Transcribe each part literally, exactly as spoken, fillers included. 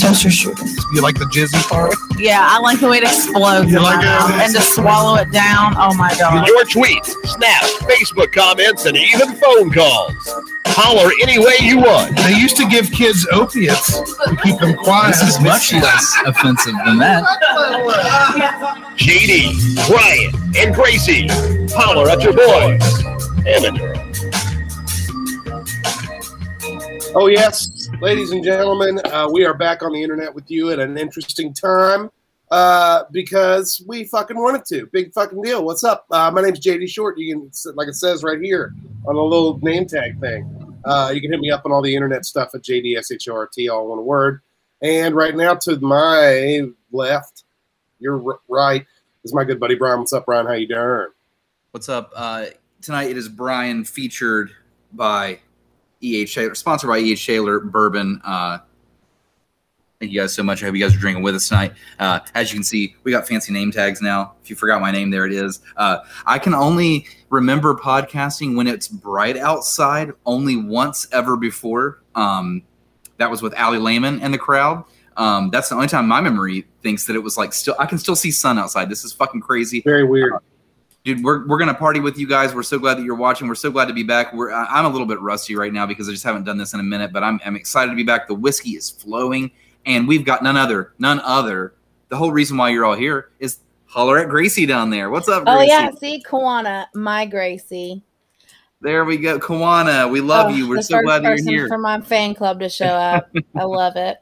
toaster sugar. You like the jizzy part? Yeah, I like the way it explodes you in like my mouth and to swallow it down. Oh my God. Your tweets, snaps, Facebook comments, and even phone calls. Holler any way you want. They used to give kids opiates to keep them quiet. This is much less offensive than that. J D, Brian, and Gracie, holler at your boys. And the girl. Oh, yes, ladies and gentlemen, uh, we are back on the internet with you at an interesting time uh, because we fucking wanted to. Big fucking deal. What's up? Uh, my name's J D Short. You can, like it says right here on the little name tag thing, uh, you can hit me up on all the internet stuff at J D S H O R T, all one word. And right now to my left, your right, is my good buddy Brian. What's up, Brian? How you doing? What's up? Uh, tonight it is Brian featured by... E H Taylor, sponsored by E H Taylor Bourbon. Uh, thank you guys so much. I hope you guys are drinking with us tonight. Uh, as you can see, we got fancy name tags now. If you forgot my name, there it is. Uh, I can only remember podcasting when it's bright outside, only once ever before. Um, that was with Allie Lehman and the crowd. Um, that's the only time my memory thinks that it was like still. I can still see sun outside. This is fucking crazy. Very weird. Uh, Dude, we're we're gonna party with you guys. We're so glad that you're watching. We're so glad to be back. We're I'm a little bit rusty right now because I just haven't done this in a minute, but I'm I'm excited to be back. The whiskey is flowing, and we've got none other, none other. The whole reason why you're all here is holler at Gracie down there. What's up, Gracie? Oh yeah, see Kawana, my Gracie. There we go, Kawana. We love oh, you. We're so glad you're here. For my fan club to show up, I love it.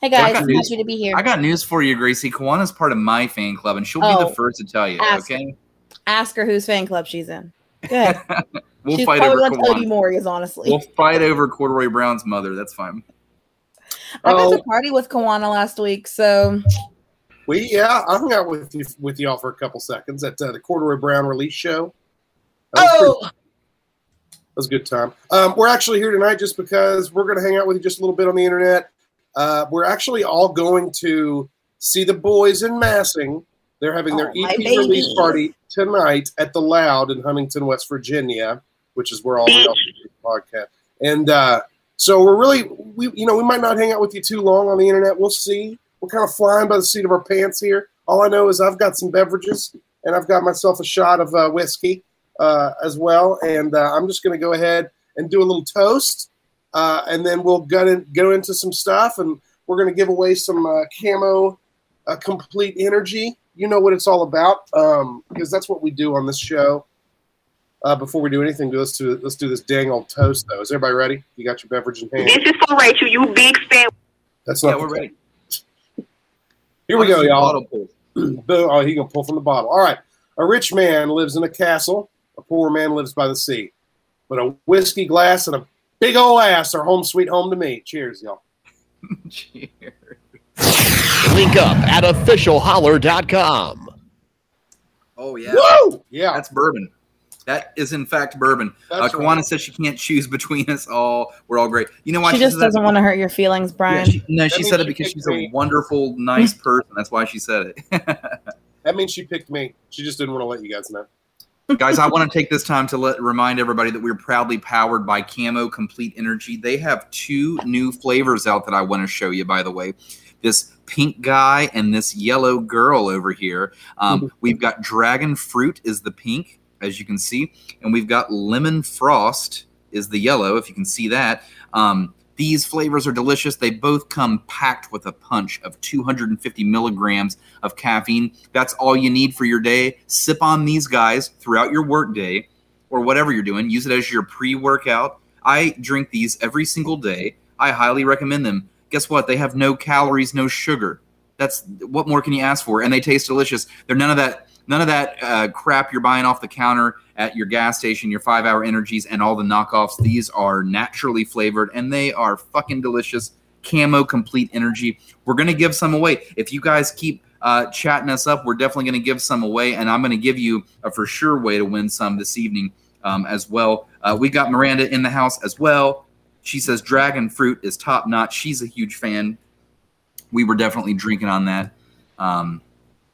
Hey guys, happy to be here. I got news for you, Gracie. Kawana's part of my fan club, and she'll oh, be the first to tell you. Ask okay, her. Ask her whose fan club she's in. Good. we'll she's fight over Kawana. Morris, honestly, we'll fight over Corduroy Brown's mother. That's fine. I got oh. to party with Kawana last week, so we yeah, I hung out with you, with y'all for a couple seconds at uh, the Corduroy Brown release show. That was oh. Pretty- that was a good time. Um, we're actually here tonight just because we're going to hang out with you just a little bit on the internet. Uh, we're actually all going to see the boys in Massing. They're having their oh, E P release party tonight at the Loud in Huntington, West Virginia, which is where all the podcast. And uh, so we're really, we you know, we might not hang out with you too long on the internet. We'll see. We're kind of flying by the seat of our pants here. All I know is I've got some beverages and I've got myself a shot of uh, whiskey uh, as well. And uh, I'm just going to go ahead and do a little toast. Uh, and then we'll gut in, go into some stuff, and we're going to give away some uh, Camo uh, Complete Energy. You know what it's all about, um, because that's what we do on this show. Uh, before we do anything, let's do, let's do this dang old toast, though. Is everybody ready? You got your beverage in hand? This is for Rachel, you big fan. That's not yeah, we're ready. Here we go, y'all. Boom. Oh, he's going to pull from the bottle. All right. A rich man lives in a castle. A poor man lives by the sea. But a whiskey glass and a big ol' ass are home sweet home to me. Cheers, y'all. Cheers. Link up at official holler dot com. Oh, yeah. Woo! Yeah. That's bourbon. That is, in fact, bourbon. Uh, Kawana right. says she can't choose between us all. We're all great. You know why? She, she just doesn't that? want to hurt your feelings, Brian. Yeah, she, no, she said it because she's me. a wonderful, nice person. That's why she said it. That means she picked me. She just didn't want to let you guys know. Guys, I want to take this time to let, remind everybody that we're proudly powered by Camo Complete Energy. They have two new flavors out that I want to show you, by the way. This pink guy and this yellow girl over here. Um, we've got Dragon Fruit is the pink, as you can see. And we've got Lemon Frost is the yellow, if you can see that. Um, these flavors are delicious. They both come packed with a punch of two hundred fifty milligrams of caffeine. That's all you need for your day. Sip on these guys throughout your workday or whatever you're doing. Use it as your pre-workout. I drink these every single day. I highly recommend them. Guess what? They have no calories, no sugar. That's what more can you ask for? And they taste delicious. They're none of that None of that uh, crap you're buying off the counter at your gas station, your five-hour energies, and all the knockoffs. These are naturally flavored, and they are fucking delicious. Camo Complete Energy. We're going to give some away. If you guys keep uh, chatting us up. We're definitely going to give some away, and I'm going to give you a for sure way to win some this evening um, as well. Uh, we got Miranda in the house as well. She says dragon fruit is top notch. She's a huge fan. We were definitely drinking on that. Um,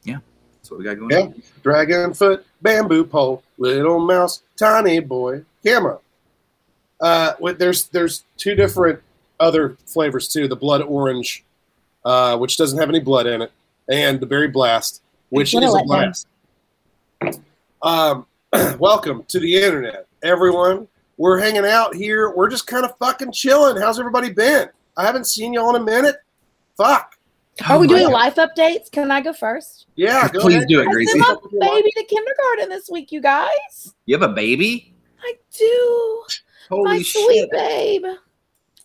yeah, that's what we got going yeah. on. Dragon fruit, bamboo pole, little mouse, tiny boy, camera. Uh, there's there's two different other flavors too. The blood orange, uh, which doesn't have any blood in it, and the berry blast, which is a blast. Um, welcome to the internet, everyone. We're hanging out here. We're just kind of fucking chilling. How's everybody been? I haven't seen y'all in a minute. Fuck. Are we doing life updates? Can I go first? Yeah, go please ahead. do it, Gracie. I sent my baby to kindergarten this week, you guys. You have a baby? I do. Holy my shit. Sweet babe.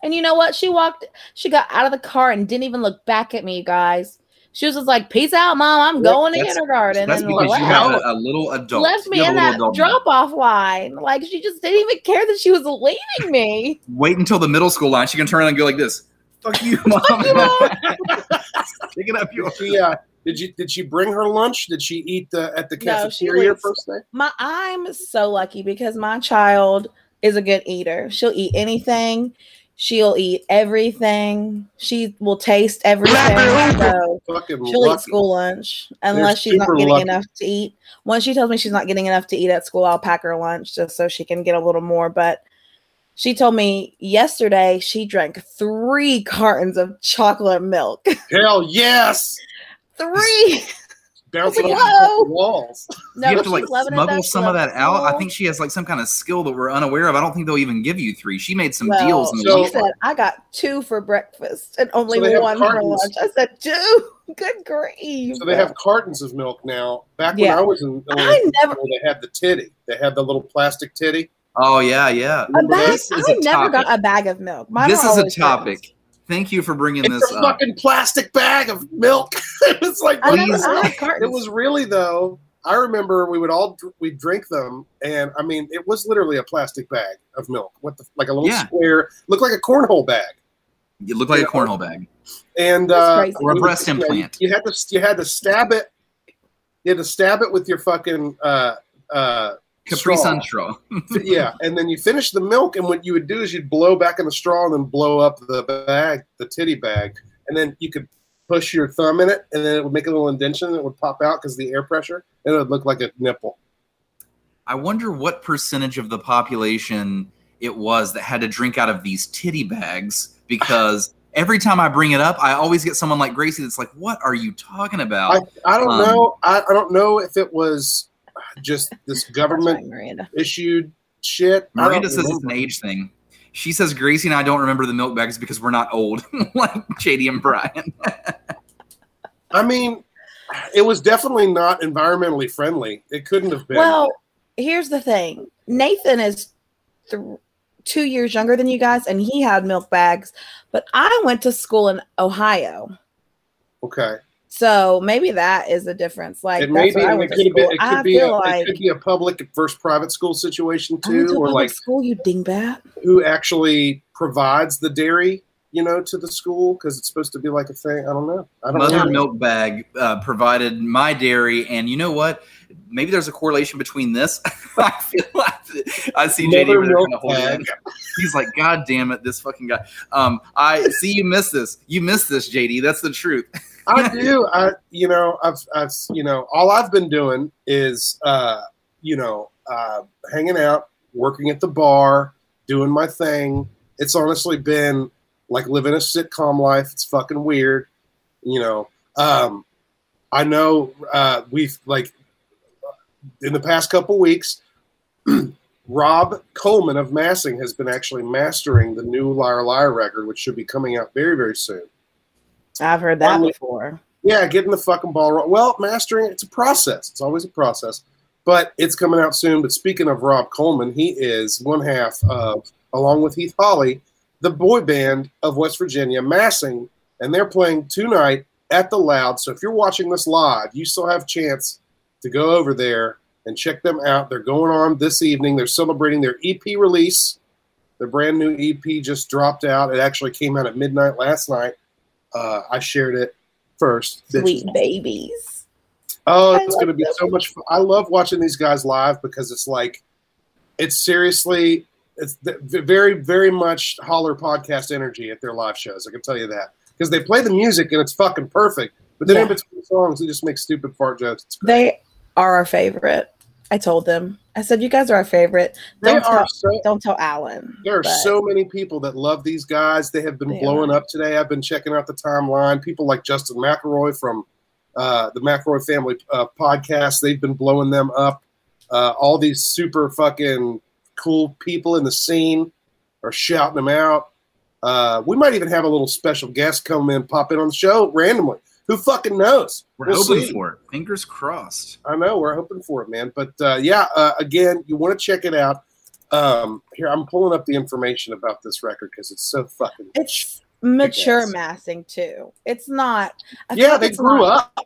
And you know what? She walked, she got out of the car and didn't even look back at me, you guys. She was just like, peace out, Mom. I'm well, going to kindergarten. That's and because like, you wow. have a, a little adult. Left me in that drop-off line. Like, she just didn't even care that she was leaving me. Wait until the middle school line. She can turn around and go like this. Fuck you, Mom. Fuck you, Mom. Pick it up, you. She, uh, did you did she bring her lunch? Did she eat uh, at the cafeteria no, first day? My I'm so lucky because my child is a good eater. She'll eat anything. She'll eat everything. She will taste everything. So she'll lucky. eat school lunch unless They're she's not getting lucky. enough to eat. Once she tells me she's not getting enough to eat at school, I'll pack her lunch just so she can get a little more. But she told me yesterday she drank three cartons of chocolate milk. Hell yes. Three. Bouncing like, off the walls. No, you have to like smuggle some of that out. I think she has like some kind of skill that we're unaware of. I don't think they'll even give you three. She made some well, deals. In the she said, I got two for breakfast and only so one for lunch. I said, two? Good grief. So they have cartons of milk now. Back yeah. when I was in Illinois, never... they had the titty. They had the little plastic titty. Oh, yeah, yeah. A bag, this is I a never topic. got a bag of milk. Mine this is a topic. Goes. Thank you for bringing it's this up. It's a fucking plastic bag of milk. It's like, I never, I it was really, though, I remember we would all, we'd drink them. And, I mean, it was literally a plastic bag of milk. What the, like a little yeah. square, looked like a cornhole bag. It looked like you a know? cornhole bag. And uh, or a breast would, implant. You, know, you, had to, you had to stab it. You had to stab it with your fucking, uh, uh, Capri Sun straw. Yeah, and then you finish the milk, and what you would do is you'd blow back in the straw and then blow up the bag, the titty bag, and then you could push your thumb in it, and then it would make a little indentation, and it would pop out because of the air pressure, and it would look like a nipple. I wonder what percentage of the population it was that had to drink out of these titty bags, because every time I bring it up, I always get someone like Gracie that's like, what are you talking about? I, I don't um, know. I, I don't know if it was... just this government-issued shit. Miranda says it's an age thing. She says Gracie and I don't remember the milk bags because we're not old, like J D and Brian. I mean, it was definitely not environmentally friendly. It couldn't have been. Well, here's the thing. Nathan is th- two years younger than you guys, and he had milk bags. But I went to school in Ohio. Okay. So maybe that is the difference. Like it may be, I it could, have been, it could I be a, like, it could be a public versus private school situation too, or like school you dingbat. Who actually provides the dairy, you know, to the school because it's supposed to be like a thing. I don't know. I don't Mother know. Milk Bag uh, provided my dairy, and you know what? Maybe there's a correlation between this. I feel like I see Mother J D with a whole bag. He's like, God damn it, this fucking guy. Um, I see you missed this. You missed this, J D. That's the truth. I do. I, you know, I've, I've, you know, all I've been doing is, uh, you know, uh, hanging out, working at the bar, doing my thing. It's honestly been like living a sitcom life. It's fucking weird. You know, um, I know, uh, we've like in the past couple weeks, Rob Coleman of Massing has been actually mastering the new Liar Liar record, which should be coming out very, very soon. I've heard that Finally, before. Yeah, getting the fucking ball rolling. Well, mastering, it's a process. It's always a process. But it's coming out soon. But speaking of Rob Coleman, he is one half of, along with Heath Hawley, the boy band of West Virginia, Massing. And they're playing tonight at the Loud. So if you're watching this live, you still have a chance to go over there and check them out. They're going on this evening. They're celebrating their E P release. Their brand new E P just dropped out. It actually came out at midnight last night. Uh, I shared it first. Sweet babies. Oh, it's going to be so much fun. I love watching these guys live because it's like, it's seriously, it's very, very much Holler podcast energy at their live shows. I can tell you that. Because they play the music and it's fucking perfect. But then yeah. in between songs, they just make stupid fart jokes. They are our favorite. I told them. I said, you guys are our favorite. Don't, they tell, are so, don't tell Alan. There are but. so many people that love these guys. They have been they blowing are. up today. I've been checking out the timeline. People like Justin McElroy from uh, the McElroy Family uh, podcast. They've been blowing them up. Uh, all these super fucking cool people in the scene are shouting them out. Uh, we might even have a little special guest come in, pop in on the show randomly. Who fucking knows? We're we'll hoping see. for it. Fingers crossed. I know. We're hoping for it, man. But, uh, yeah, uh, again, you want to check it out. Um, here, I'm pulling up the information about this record because it's so fucking... It's mature massing, too. It's not... I yeah, they grew up.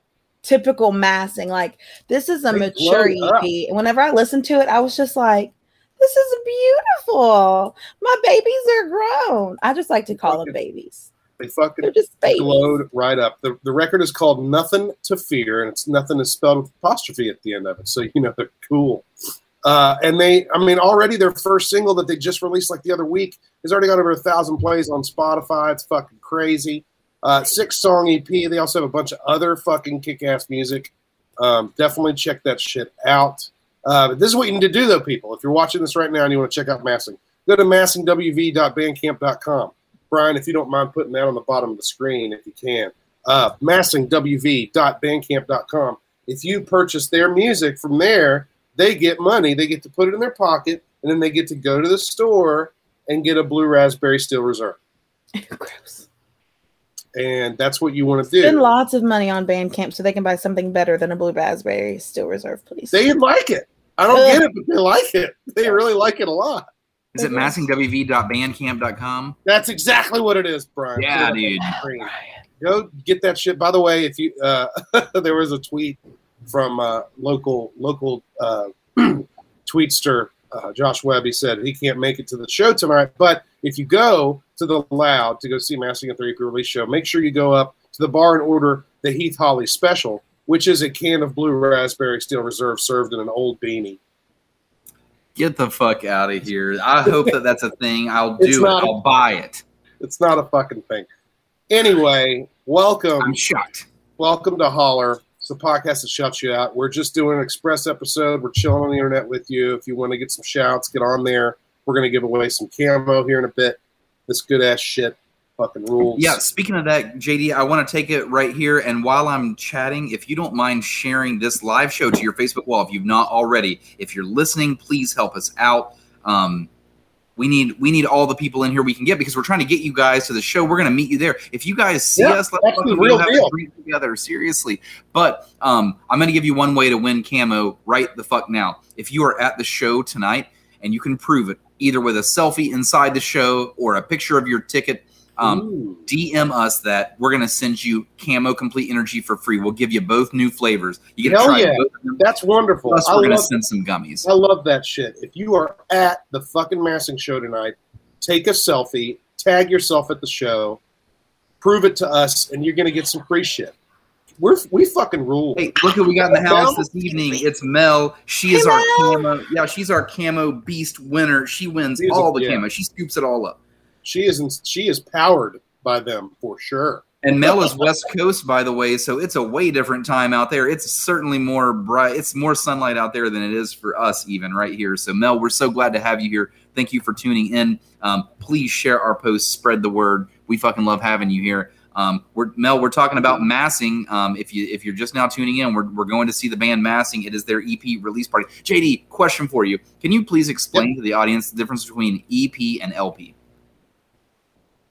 Typical massing. Like, this is a they mature E P. And whenever I listened to it, I was just like, this is beautiful. My babies are grown. I just like to call fucking- them babies. They fucking glowed right up. The the record is called Nothing to Fear, and it's nothing is spelled with apostrophe at the end of it. So, you know, they're cool. Uh, and they, I mean, already their first single that they just released like the other week has already got over a thousand plays on Spotify. It's fucking crazy. Uh, six-song E P. They also have a bunch of other fucking kick-ass music. Um, definitely check that shit out. Uh, but this is what you need to do, though, people. If you're watching this right now and you want to check out Massing, go to massing w v dot bandcamp dot com. Brian, if you don't mind putting that on the bottom of the screen, if you can, uh, massing w v dot bandcamp dot com. If you purchase their music from there, they get money. They get to put it in their pocket, and then they get to go to the store and get a Blue Raspberry Steel Reserve. Gross. And that's what you want to do. Spend lots of money on Bandcamp so they can buy something better than a Blue Raspberry Steel Reserve, please. They like it. I don't get it, but they like it. They really like it a lot. Is it massing w v dot bandcamp dot com? That's exactly what it is, Brian. Yeah, dude. Go get that shit. By the way, if you uh, there was a tweet from uh, local local uh, tweetster uh, Josh Webb. He said he can't make it to the show tonight, but if you go to the Loud to go see Massing at their E P release show, make sure you go up to the bar and order the Heath Holly Special, which is a can of Blue Raspberry Steel Reserve served in an old beanie. Get the fuck out of here. I hope that that's a thing. I'll do it. I'll buy it. It's not a fucking thing. Anyway, welcome. I'm shocked. Welcome to Holler. It's the podcast that shuts you out. We're just doing an express episode. We're chilling on the internet with you. If you want to get some shouts, get on there. We're going to give away some camo here in a bit. This good-ass shit fucking rules. Yeah, speaking of that, J D, I want to take it right here. And while I'm chatting, if you don't mind sharing this live show to your Facebook wall, if you've not already, if you're listening, please help us out. Um, we need we need all the people in here we can get because we're trying to get you guys to the show. We're going to meet you there. If you guys see yeah, us, let's fucking real have deal. To together. Seriously. But um, I'm going to give you one way to win camo right the fuck now. If you are at the show tonight and you can prove it, either with a selfie inside the show or a picture of your ticket, Um, D M us that. We're going to send you Camo Complete Energy for free. We'll give you both new flavors. You get to try yeah. both of them. That's wonderful. Plus, I we're going to send some gummies. I love that shit. If you are at the fucking Massing show tonight, take a selfie, tag yourself at the show, prove it to us, and you're going to get some free shit. We're, we fucking rule. Hey, look who we got in the house this evening. It's Mel. She hey, is our Mel. camo. Yeah, she's our camo beast winner. She wins she's all a, the yeah. camo. She scoops it all up. She is she is powered by them for sure. And Mel is West Coast, by the way, so it's a way different time out there. It's certainly more bright. It's more sunlight out there than it is for us even right here. So, Mel, we're so glad to have you here. Thank you for tuning in. Um, please share our posts. Spread the word. We fucking love having you here. Um, we're, Mel, we're talking about Massing. Um, if, you, if you're just now tuning in, we're, we're going to see the band Massing. It is their E P release party. J D, question for you. Can you please explain yep. to the audience the difference between E P and L P?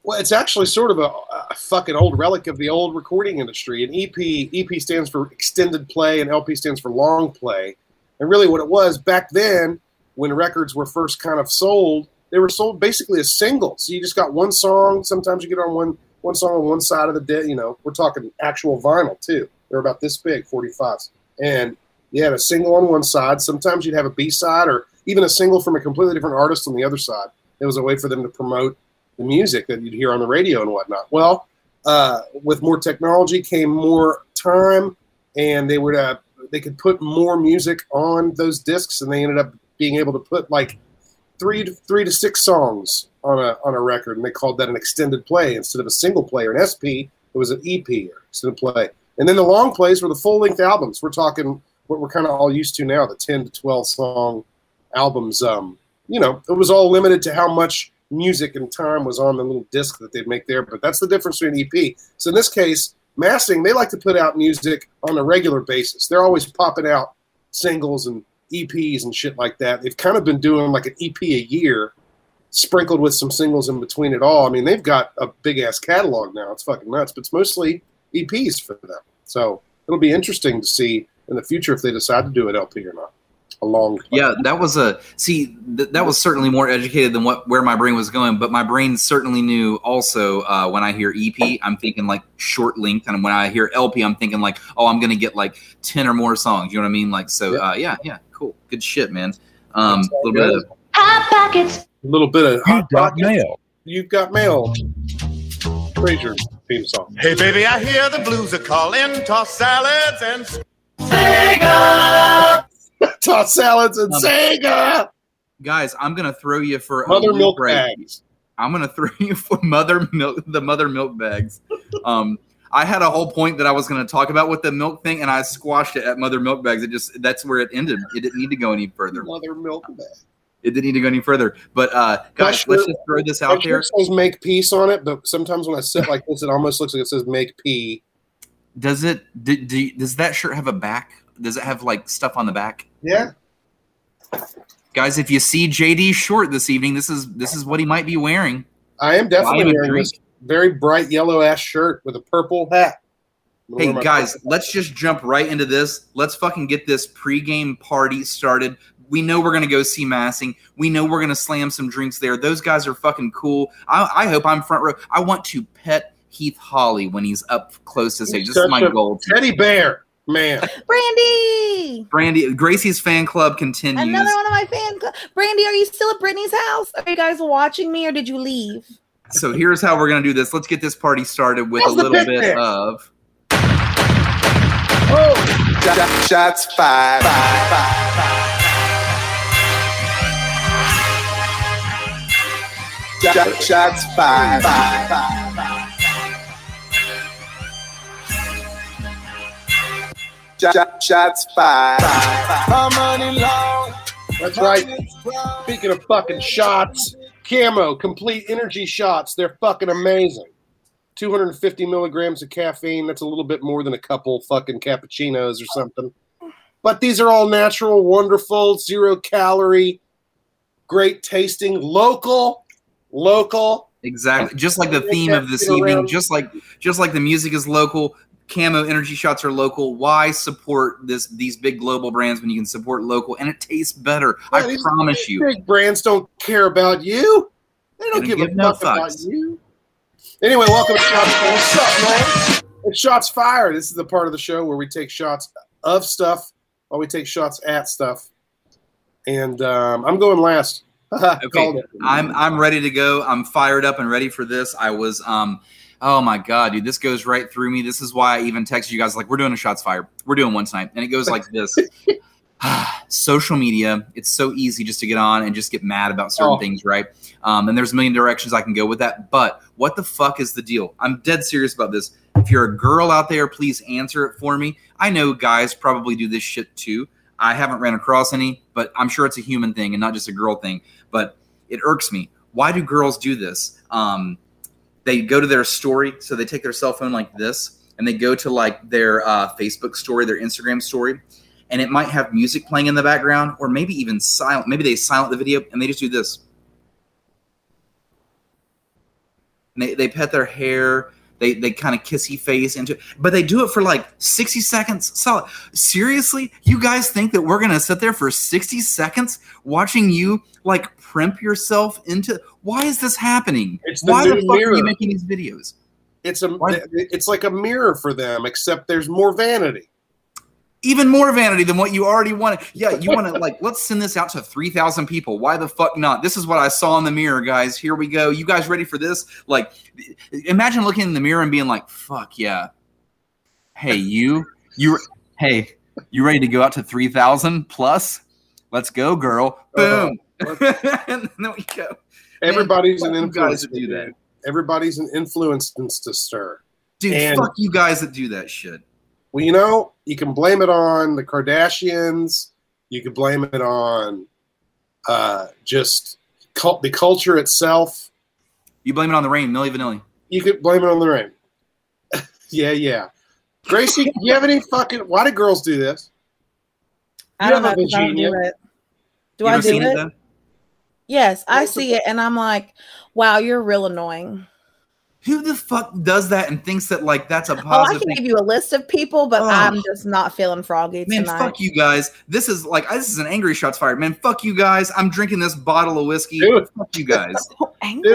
Well, it's actually sort of a, a fucking old relic of the old recording industry. An E P, E P stands for extended play, and L P stands for long play. And really what it was, back then, when records were first kind of sold, they were sold basically as singles. So you just got one song. Sometimes you get on one one song on one side of the day. You know, we're talking actual vinyl, too. They're about this big, forty-fives. And you had a single on one side. Sometimes you'd have a B-side or even a single from a completely different artist on the other side. It was a way for them to promote the music that you'd hear on the radio and whatnot. Well, uh, with more technology came more time, and they would uh, they could put more music on those discs, and they ended up being able to put like three to, three to six songs on a on a record, and they called that an extended play instead of a single play or an S P. It was an E P or extended play. And then the long plays were the full-length albums. We're talking what we're kind of all used to now, the ten to twelve song albums. Um, you know, it was all limited to how much music and time was on the little disc that they'd make there, but that's the difference between an E P. So in this case, Massing, they like to put out music on a regular basis. They're always popping out singles and E Ps and shit like that. They've kind of been doing like an E P a year, sprinkled with some singles in between it all. I mean, they've got a big-ass catalog now. It's fucking nuts, but it's mostly E Ps for them. So it'll be interesting to see in the future if they decide to do an L P or not. A long time. Yeah, that was a see. Th- that was certainly more educated than what where my brain was going. But my brain certainly knew also uh, when I hear E P, I'm thinking like short length, and when I hear L P, I'm thinking like, oh, I'm gonna get like ten or more songs. You know what I mean? Like so. Yeah, uh, yeah, yeah, cool, good shit, man. Um, a little bit of hot pockets. A little bit of hot pockets. Mail. You've got mail. Frazier theme song. Hey baby, I hear the blues are calling. Toss salads and Sega. Toss salads and um, Sega. Guys, I'm gonna throw you for mother a milk break. bags. I'm gonna throw you for mother milk. The mother milk bags. um, I had a whole point that I was gonna talk about with the milk thing, and I squashed it at mother milk bags. It just that's where it ended. It didn't need to go any further. Mother milk bags. It didn't need to go any further. But, uh, guys, sure, let's just throw this out sure there. It says make peace on it, but sometimes when I sit like this, it almost looks like it says make pee. Does it? Do, do, does that shirt have a back? Does it have, like, stuff on the back? Yeah. Guys, if you see J D's short this evening, this is this is what he might be wearing. I am definitely Vitamin wearing drink. This very bright yellow-ass shirt with a purple hat. Hey, guys, let's just jump right into this. Let's fucking get this pregame party started. We know we're going to go see Massing. We know we're going to slam some drinks there. Those guys are fucking cool. I, I hope I'm front row. I want to pet Heath Hawley when he's up close to stage. This is my goal. Teddy bear, man. Brandy. Brandy. Gracie's fan club continues. Another one of my fan club. Brandy, are you still at Brittany's house? Are you guys watching me or did you leave? So here's how we're going to do this. Let's get this party started with That's a little bit there. of. Oh. Shot, shots five. Five, five, five. Shot, shots five. Five, five, five. Shot, shots five. That's right. Speaking of fucking shots, Camo Complete Energy Shots. They're fucking amazing. two hundred fifty milligrams of caffeine. That's a little bit more than a couple fucking cappuccinos or something. But these are all natural, wonderful, zero calorie, great tasting, local. Local, exactly. Just like the theme of this evening, just like just like the music is local. Camo energy shots are local. Why support this these big global brands when you can support local and it tastes better? Yeah, I these, promise these you. Big brands don't care about you. They don't give, give a no fuck about you. Anyway, welcome to Shots Fired. What's up, man? It's Shots Fired. This is the part of the show where we take shots of stuff while we take shots at stuff. And um, I'm going last. Okay, I'm I'm ready to go. I'm fired up and ready for this. I was um, oh my god, dude, this goes right through me. This is why I even texted you guys like we're doing a shots fired. We're doing one tonight, and it goes like this. Social media, it's so easy just to get on and just get mad about certain oh. things, right? Um, and there's a million directions I can go with that. But what the fuck is the deal? I'm dead serious about this. If you're a girl out there, please answer it for me. I know guys probably do this shit too. I haven't ran across any, but I'm sure it's a human thing and not just a girl thing. But it irks me. Why do girls do this? Um, they go to their story. So they take their cell phone like this and they go to like their uh, Facebook story, their Instagram story. And it might have music playing in the background or maybe even silent. Maybe they silent the video and they just do this. And they, they pet their hair. They they kind of kissy face into it. But they do it for like sixty seconds solid. Seriously? You guys think that we're going to sit there for sixty seconds watching you like primp yourself into? Why is this happening? It's the Why the fuck mirror. are you making these videos? It's a, It's like a mirror for them, except there's more vanity. even more vanity than what you already wanted. Yeah, you want to like, let's send this out to three thousand people. Why the fuck not? This is what I saw in the mirror, guys. Here we go. You guys ready for this? Like, imagine looking in the mirror and being like, fuck yeah. Hey, you, you, hey, you ready to go out to three thousand plus? Let's go, girl. Boom. Uh, and then we go. Everybody's Man, an influence to do that. Everybody's an influence to stir. Dude, and fuck you guys that do that shit. Well, you know, you can blame it on the Kardashians. You can blame it on uh, just cult, the culture itself. You blame it on the rain, Milli Vanilli. You could blame it on the rain. yeah, yeah. Gracie, do you have any fucking... Why do girls do this? I don't, have I don't do it. Do you I do it? it yes, I see it, and I'm like, wow, you're real annoying. Who the fuck does that and thinks that, like, that's a positive thing? Oh, I can thing. give you a list of people, but oh. I'm just not feeling froggy tonight. Man, fuck you guys. This is, like, this is an angry shots fired. Man, fuck you guys. I'm drinking this bottle of whiskey. Dude. Fuck you guys. I'm so angry.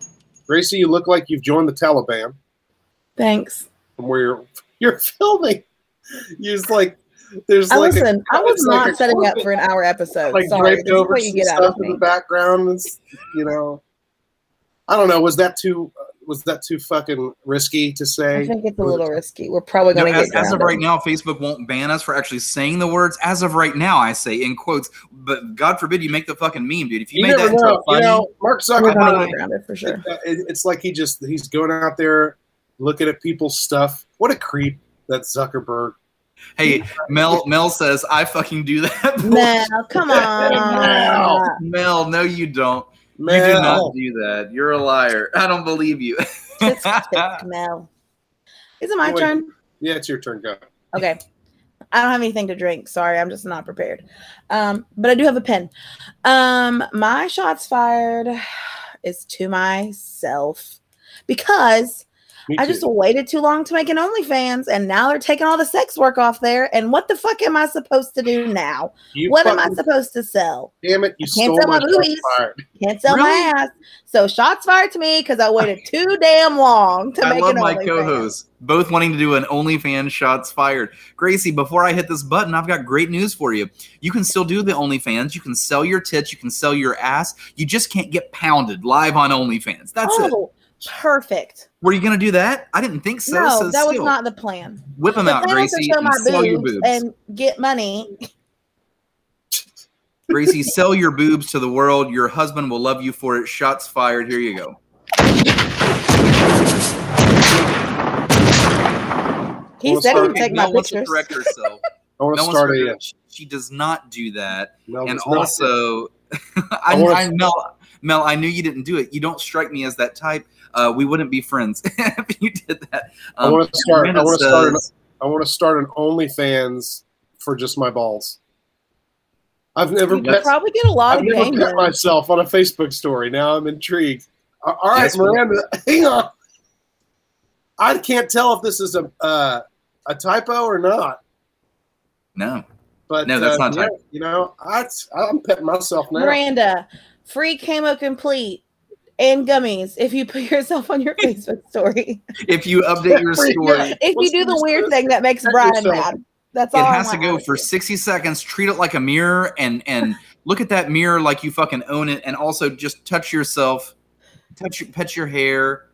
Dude. Gracie, you look like you've joined the Taliban. Thanks. From where you're, you're filming. You're just, like... There's I like listen, a, I was not like setting up for an hour episode. Like Sorry, draped over some get stuff in the background. It's, you know, I don't know. Was that too? Was that too fucking risky to say? I think it's a little risky. We're probably going to no, get as, as of right now. Facebook won't ban us for actually saying the words. As of right now, I say in quotes. But God forbid you make the fucking meme, dude. If you, you made that into a funny, you know, Mark Zuckerberg, it for sure. It, it's like he just he's going out there looking at people's stuff. What a creep that Zuckerberg. Hey, Mel Mel says, I fucking do that. Mel, come on. Mel, Mel, no, you don't. Mel. You do not do that. You're a liar. I don't believe you. It's fixed, Mel. Is it my Wait. turn? Yeah, it's your turn. Go. Okay. I don't have anything to drink. Sorry, I'm just not prepared. Um, but I do have a pen. Um, my shots fired is to myself because... I just waited too long to make an OnlyFans, and now they're taking all the sex work off there. And what the fuck am I supposed to do now? You what fucking, am I supposed to sell? Damn it! You can't sell my movies. Can't sell really? my ass. So shots fired to me because I waited too damn long to I make an OnlyFans. I love my co-hosts, both wanting to do an OnlyFans. Shots fired, Gracie. Before I hit this button, I've got great news for you. You can still do the OnlyFans. You can sell your tits. You can sell your ass. You just can't get pounded live on OnlyFans. That's oh. it. Perfect. Were you going to do that? I didn't think so. No, so that still, was not the plan. Whip them the out, Gracie, and sell your boobs. And get money. Gracie, sell your boobs to the world. Your husband will love you for it. Shots fired. Here you go. He said he would take my pictures. I want to start a... She does not do that. No, and also, I, I know... Mel, I knew you didn't do it. You don't strike me as that type. Uh, we wouldn't be friends if you did that. Um, I want to start. I want to start. An, I want to start an OnlyFans for just my balls. I've never. You pet, probably get a lot I've of. I've never pet myself on a Facebook story. Now I'm intrigued. All right, yes, Miranda, hang on. I can't tell if this is a uh, a typo or not. No, but no, that's uh, not. Yeah, typo. You know, I I'm petting myself now. Miranda. Free Camo Complete and gummies if you put yourself on your Facebook story. If you update your story. If you do the weird thing that makes Brian mad. That's all. It has to go for sixty seconds. Treat it like a mirror and and look at that mirror like you fucking own it. And also just touch yourself. Touch pet your hair.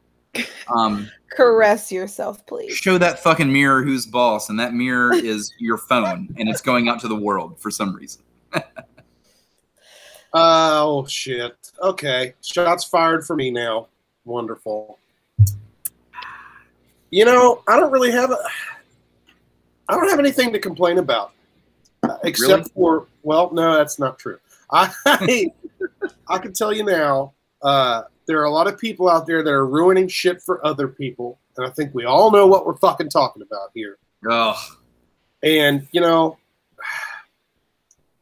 Um, Caress yourself, please. Show that fucking mirror who's boss. And that mirror is your phone. And it's going out to the world for some reason. Oh, shit. Okay. Shots fired for me now. Wonderful. You know, I don't really have a... I don't have anything to complain about. Uh, except really? for... Well, no, that's not true. I I can tell you now, uh, there are a lot of people out there that are ruining shit for other people. And I think we all know what we're fucking talking about here. Ugh. And, you know...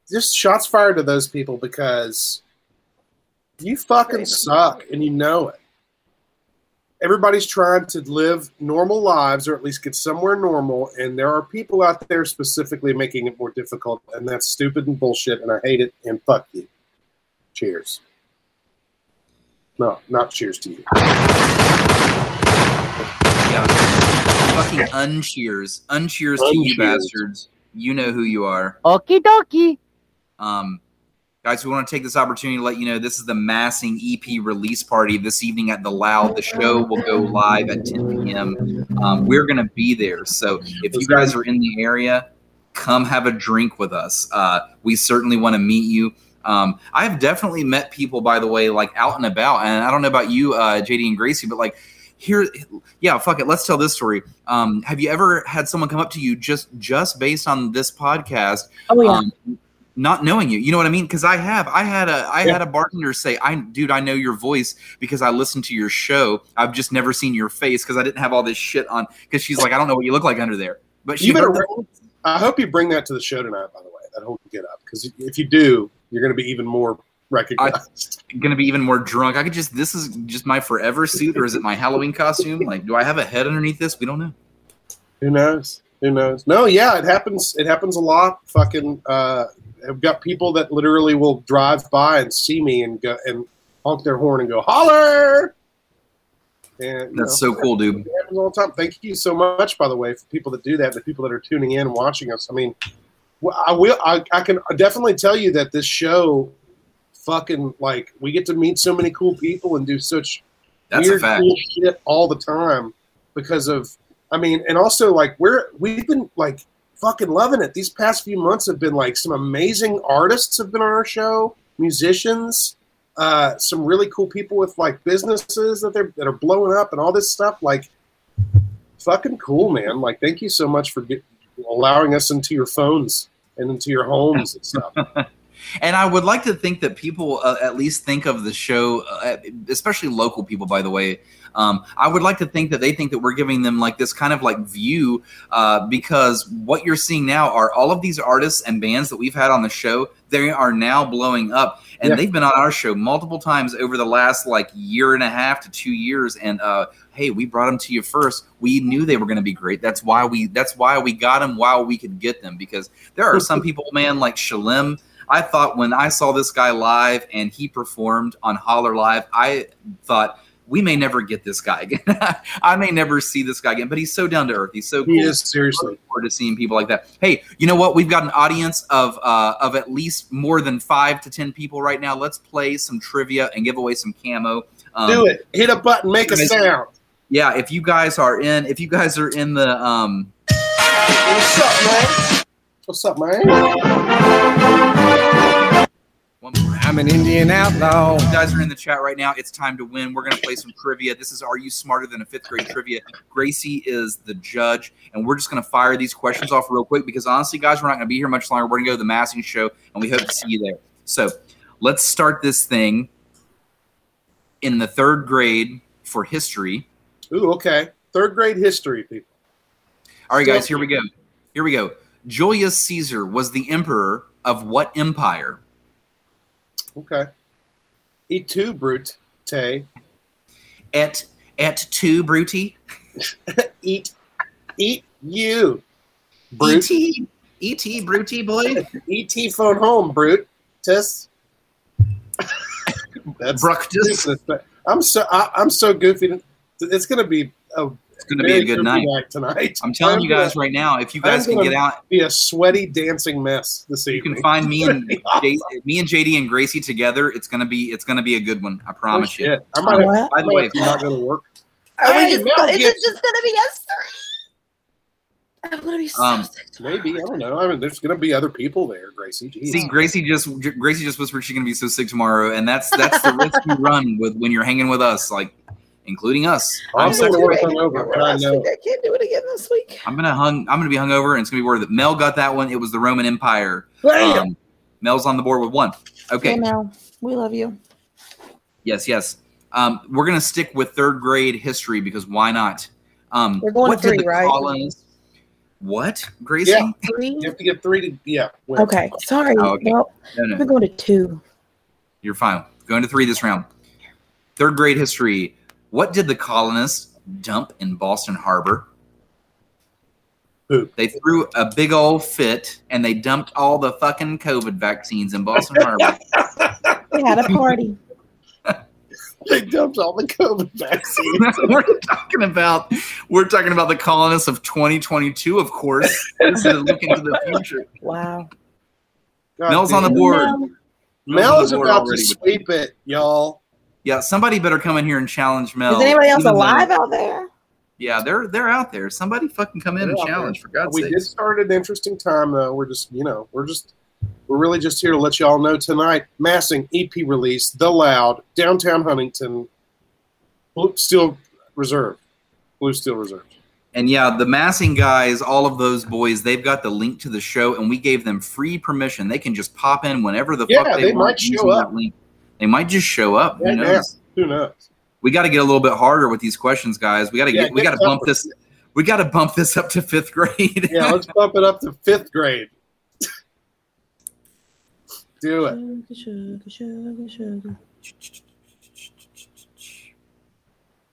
Just shots fired to those people because you fucking suck and you know it. Everybody's trying to live normal lives or at least get somewhere normal, and there are people out there specifically making it more difficult, and that's stupid and bullshit, and I hate it, and fuck you. Cheers. No, not cheers to you. Yeah. Fucking uncheers. Uncheers un to you bastards. You know who you are. Okie dokie. Um, guys, we want to take this opportunity to let you know this is the Massing E P release party this evening at The Loud. The show will go live at ten p m Um, we're going to be there. So if you guys are in the area, come have a drink with us. Uh, we certainly want to meet you. Um, I've definitely met people, by the way, like out and about. And I don't know about you, uh, J D and Gracie, but like here, yeah, fuck it. Let's tell this story. Um, have you ever had someone come up to you just, just based on this podcast, oh, yeah. um, not knowing you, you know what I mean? Cause I have, I had a, I yeah. had a bartender say, I dude, I know your voice because I listened to your show. I've just never seen your face. Cause I didn't have all this shit on. Cause she's like, I don't know what you look like under there, but she, better, I hope you bring that to the show tonight, by the way, that whole get up. Cause if you do, you're going to be even more recognized. I'm going to be even more drunk. I could just, this is just my forever suit, or is it my Halloween costume? Like, do I have a head underneath this? We don't know. Who knows? Who knows? No, yeah, it happens. It happens a lot. Fucking, uh, I've got people that literally will drive by and see me and go and honk their horn and go, holler. And, That's know, so cool, dude. It happens all the time. Thank you so much, by the way, for people that do that, the people that are tuning in and watching us. I mean, Well, I will. I, I can definitely tell you that this show, fucking like, we get to meet so many cool people and do such That's weird cool shit all the time because of. I mean, and also like we're we've been like fucking loving it. These past few months have been like some amazing artists have been on our show, musicians, uh, some really cool people with like businesses that they're that are blowing up and all this stuff. Like, fucking cool, man. Like, thank you so much for getting. allowing us into your phones and into your homes and stuff. And I would like to think that people uh, at least think of the show, uh, especially local people, by the way. Um, I would like to think that they think that we're giving them like this kind of like view uh, because what you're seeing now are all of these artists and bands that we've had on the show. They are now blowing up and yeah. they've been on our show multiple times over the last like year and a half to two years. And, uh, hey, we brought them to you first. We knew they were going to be great. That's why we, that's why we got them while we could get them, because there are some people, man, like Shalem. I thought when I saw this guy live and he performed on Holler Live, I thought we may never get this guy again. I may never see this guy again, but he's so down to earth. He's so cool. He is, seriously. I look forward to seeing people like that. Hey, you know what? We've got an audience of uh, of at least more than five to ten people right now. Let's play some trivia and give away some camo. Um, Do it. Hit a button. Make a sound. Yeah, if you guys are in, if you guys are in the, um, what's up, man? What's up, man? I'm an Indian outlaw. You guys are in the chat right now. It's time to win. We're going to play some trivia. This is Are You Smarter Than a Fifth Grade Trivia. Gracie is the judge, and we're just going to fire these questions off real quick because, honestly, guys, we're not going to be here much longer. We're going to go to the Massing Show, and we hope to see you there. So let's start this thing in the third grade for history. Ooh, okay. Third grade history, people. All right, guys, here we go. Here we go. Julius Caesar was the emperor of what empire? Okay. Et tu, Brute? Et, et tu, Brute? eat, eat you, Brute. E T, E T, Brute boy. E T phone home, Brute. Tus. That's Bructus. I'm so I, I'm so goofy. It's gonna be a. It's going to be a good night tonight. I'm telling I'm you guys gonna, right now, if you guys can get out, be a sweaty dancing mess this evening. You can find me and J, me and J D and Gracie together. It's going to be it's going to be a good one. I promise oh, you. I might have, by the way, it's not going to work. Are we just, is it just going to be us three? I'm going to be so um, sick. Maybe I don't know. I mean, there's going to be other people there, Gracie. Jeez. See, Gracie just Gracie just whispered she's going to be so sick tomorrow, and that's that's the risk you run with when you're hanging with us, like. Including us. I'm, I'm so hungover. I, I can't do it again this week. I'm gonna hung. I'm gonna be hungover, and it's gonna be worth it. Mel got that one. It was the Roman Empire. Um, Mel's on the board with one. Okay, hey, Mel, we love you. Yes, yes. Um, we're gonna stick with third grade history because why not? Um, we're going what three, did the right? Colonists, what, Gracie? Yeah, three. You have to get three to yeah. Win. Okay, sorry. Oh, okay. Well, no, no. We're going to two. You're fine. Going to three this round. Third grade history. What did the colonists dump in Boston Harbor? Poop. They threw a big old fit, and they dumped all the fucking COVID vaccines in Boston Harbor. They had a party. They dumped all the COVID vaccines. we're talking about we're talking about the colonists of twenty twenty-two, of course. This is looking to the future. Wow. God, Mel's dude. on the board. Mel is about to sweep it, y'all. Yeah, somebody better come in here and challenge Mel. Is anybody else alive out there? Yeah, they're they're out there. Somebody fucking come in and challenge, for God's sake. We did start an interesting time, though. We're just, you know, we're just, we're really just here to let y'all know tonight. Massing E P release, The Loud, Downtown Huntington, Steel Reserve, Blue Steel Reserve. And yeah, the Massing guys, all of those boys, they've got the link to the show, and we gave them free permission. They can just pop in whenever the yeah, fuck they, they want. Yeah, they might show up. They might just show up. Yeah, who knows? Yeah. Who knows? We got to get a little bit harder with these questions, guys. We got to yeah, get, we got to bump this. We got to bump this up to fifth grade. Yeah, let's bump it up to fifth grade. Do it. Sugar, sugar, sugar, sugar.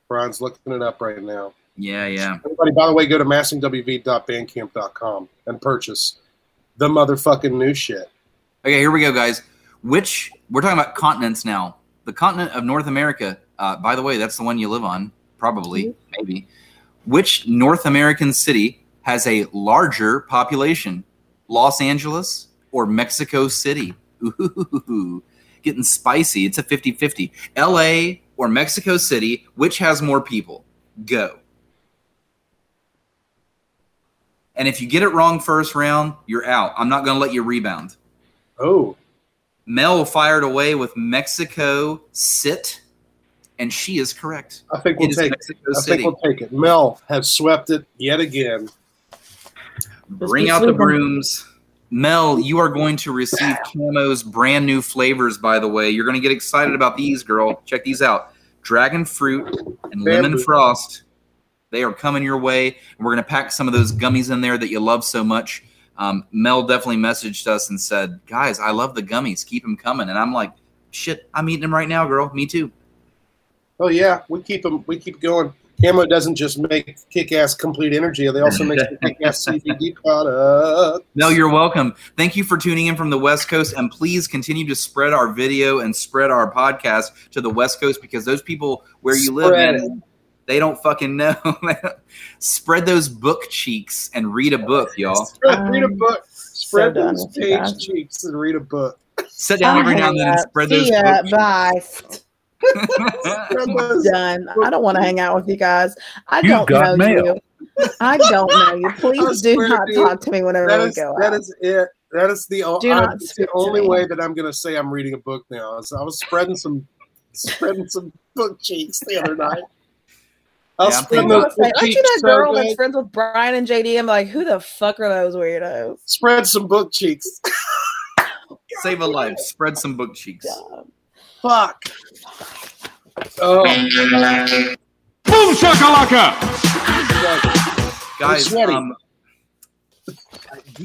Brian's looking it up right now. Yeah, yeah. Everybody, by the way, go to massing w v dot bandcamp dot com and purchase the motherfucking new shit. Okay, here we go, guys. Which we're talking about continents now. The continent of North America. Uh, by the way, that's the one you live on, probably, mm-hmm. maybe. Which North American city has a larger population, Los Angeles or Mexico City? Ooh, getting spicy. It's a fifty-fifty. L A or Mexico City, which has more people? Go. And if you get it wrong first round, you're out. I'm not going to let you rebound. Oh. Mel fired away with Mexico City. And she is correct. I think we'll it take it. I City. think we'll take it. Mel has swept it yet again. Bring out the brooms. Mel, you are going to receive Camo's brand new flavors, by the way. You're going to get excited about these, girl. Check these out. Dragon fruit and Bamboo. Lemon frost. They are coming your way. And we're going to pack some of those gummies in there that you love so much. Um, Mel definitely messaged us and said, guys, I love the gummies. Keep them coming. And I'm like, shit, I'm eating them right now, girl. Me too. Oh yeah, we keep them. We keep going. Camo doesn't just make kick-ass complete energy; they also make the kick-ass C B D product. No, you're welcome. Thank you for tuning in from the West Coast, and please continue to spread our video and spread our podcast to the West Coast because those people where you live, man, they don't fucking know. Spread those book cheeks and read a book, y'all. Spread, read a book. Spread so those page cheeks and read a book. Sit down every now and then and spread those. Yeah, bye. Done. I don't want to hang out with you guys. I you don't know mail. you. I don't know you. Please do not to talk you. to me whenever that we is, go. That out. is it. That is the, o- I, the only me. way that I'm going to say I'm reading a book now. So I was spreading some, spreading some book cheeks the other night. I'll yeah, spread those. Aren't you that girl that's friends with Brian and J D? I'm like, who the fuck are those weirdos? Spread some book cheeks. Save a life. Spread some book cheeks. God. Fuck. Oh. Boom shakalaka. Guys, um, do,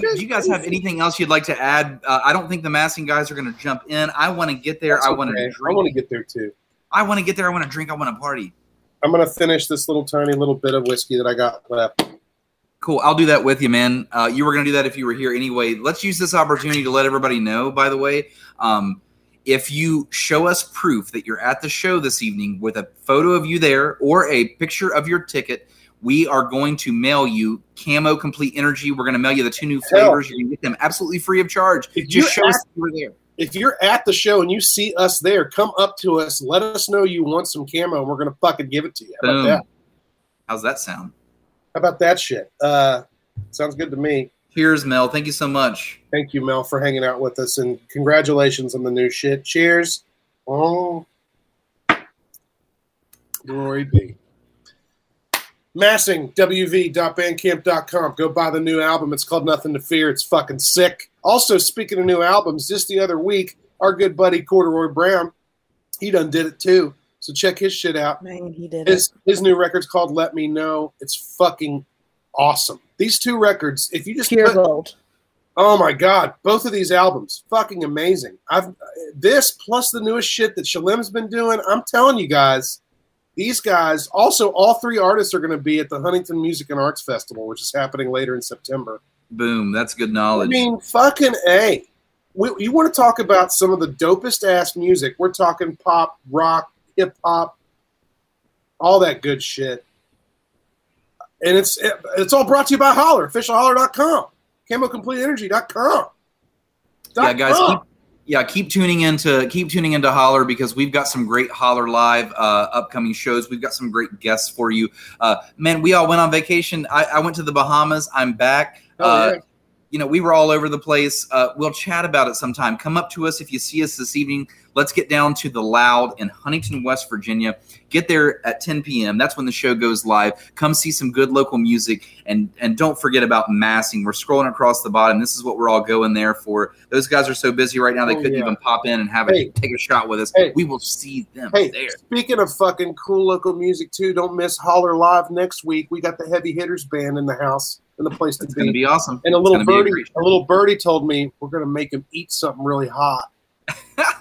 do you guys have anything else you'd like to add? Uh, I don't think the Massing guys are going to jump in. I want to get there. That's I want to okay. drink. I want to get there too. I want to get there. I want to drink. I want to party. I'm going to finish this little tiny little bit of whiskey that I got left. Cool. I'll do that with you, man. Uh, you were going to do that if you were here anyway. Let's use this opportunity to let everybody know, by the way, um, if you show us proof that you're at the show this evening with a photo of you there or a picture of your ticket, we are going to mail you Camo Complete Energy. We're going to mail you the two new flavors. Hell. You're going to get them absolutely free of charge. If Just show at, us you were there. If you're at the show and you see us there, come up to us. Let us know you want some Camo, and we're going to fucking give it to you. How Boom. about that? How's that sound? How about that shit? Uh, sounds good to me. Cheers, Mel. Thank you so much. Thank you, Mel, for hanging out with us, and congratulations on the new shit. Cheers. Oh, glory be. massing w v dot bandcamp dot com. Go buy the new album. It's called Nothing to Fear. It's fucking sick. Also, speaking of new albums, just the other week, our good buddy Corduroy Brown, he done did it too. So check his shit out. Man, he did his, it. His new record's called Let Me Know. It's fucking awesome. These two records, if you just pure put, gold. Oh my God, both of these albums, fucking amazing. I've this plus the newest shit that Shalim's been doing. I'm telling you guys, these guys. Also, all three artists are going to be at the Huntington Music and Arts Festival, which is happening later in September. Boom, that's good knowledge. I mean, fucking A. We, you want to talk about some of the dopest ass music? We're talking pop, rock, hip hop, all that good shit. And it's it, it's all brought to you by Holler, official holler dot com, camo complete energy dot com. Yeah, guys, keep, yeah, keep tuning into keep tuning into Holler, because we've got some great Holler Live uh, upcoming shows. We've got some great guests for you. Uh, man, we all went on vacation. I, I went to the Bahamas. I'm back. Oh, yeah. uh, you know, we were all over the place. Uh, we'll chat about it sometime. Come up to us if you see us this evening. Let's get down to The Loud in Huntington, West Virginia. Get there at ten p.m. That's when the show goes live. Come see some good local music. And, and don't forget about massing. We're scrolling across the bottom. This is what we're all going there for. Those guys are so busy right now they oh, couldn't yeah. even pop in and have hey. a, take a shot with us. Hey. We will see them hey. there. Speaking of fucking cool local music, too, don't miss Holler Live next week. We got the Heavy Hitters Band in the house. And the place to be. It's gonna be awesome. And a little birdie, a, a little birdie told me we're gonna make him eat something really hot.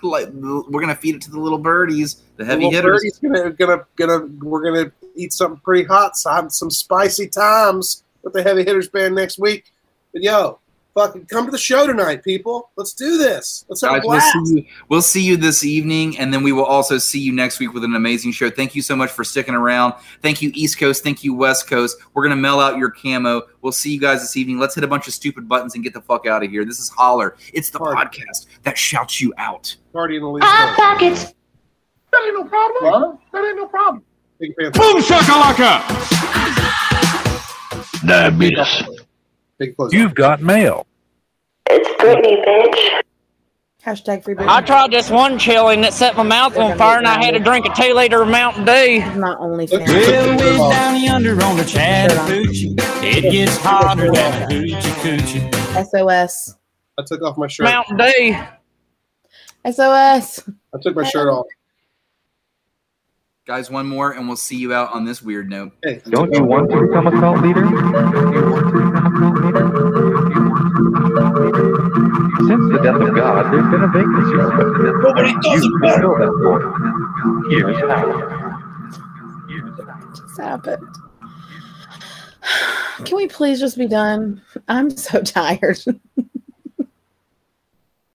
Like, we're gonna feed it to the little birdies, the heavy the hitters. Birdie's gonna, gonna, gonna, we're gonna eat something pretty hot, some some spicy times with the Heavy Hitters Band next week. But yo, fucking come to the show tonight, people. Let's do this. Let's have Guys, a blast. We'll see, you, we'll see you this evening, and then we will also see you next week with an amazing show. Thank you so much for sticking around. Thank you, East Coast. Thank you, West Coast. We're going to mail out your camo. We'll see you guys this evening. Let's hit a bunch of stupid buttons and get the fuck out of here. This is Holler. It's the Party. Podcast that shouts you out. Party in the least. Ah, pockets. That ain't no problem. What? That ain't no problem. Boom shakalaka. Diabetes. You've got mail. It's Britney, bitch. Hashtag free Britney. I tried this one chili and it set my mouth on fire, and I had to drink a two-liter of Mountain Dew. My only family. Well, we're down yonder on the Chattahoochee. It gets hotter than a hoochie coochie. S O S. I took off my shirt. Mountain Dew. S O S. I took my shirt off. Guys, one more, and we'll see you out on this weird note. Hey, don't you want to become a cult leader? Don't you want to become a cult leader? Since the death of God, there's been a vacancy. Nobody does it better. Here's how. What just happened? Can we please just be done? I'm so tired.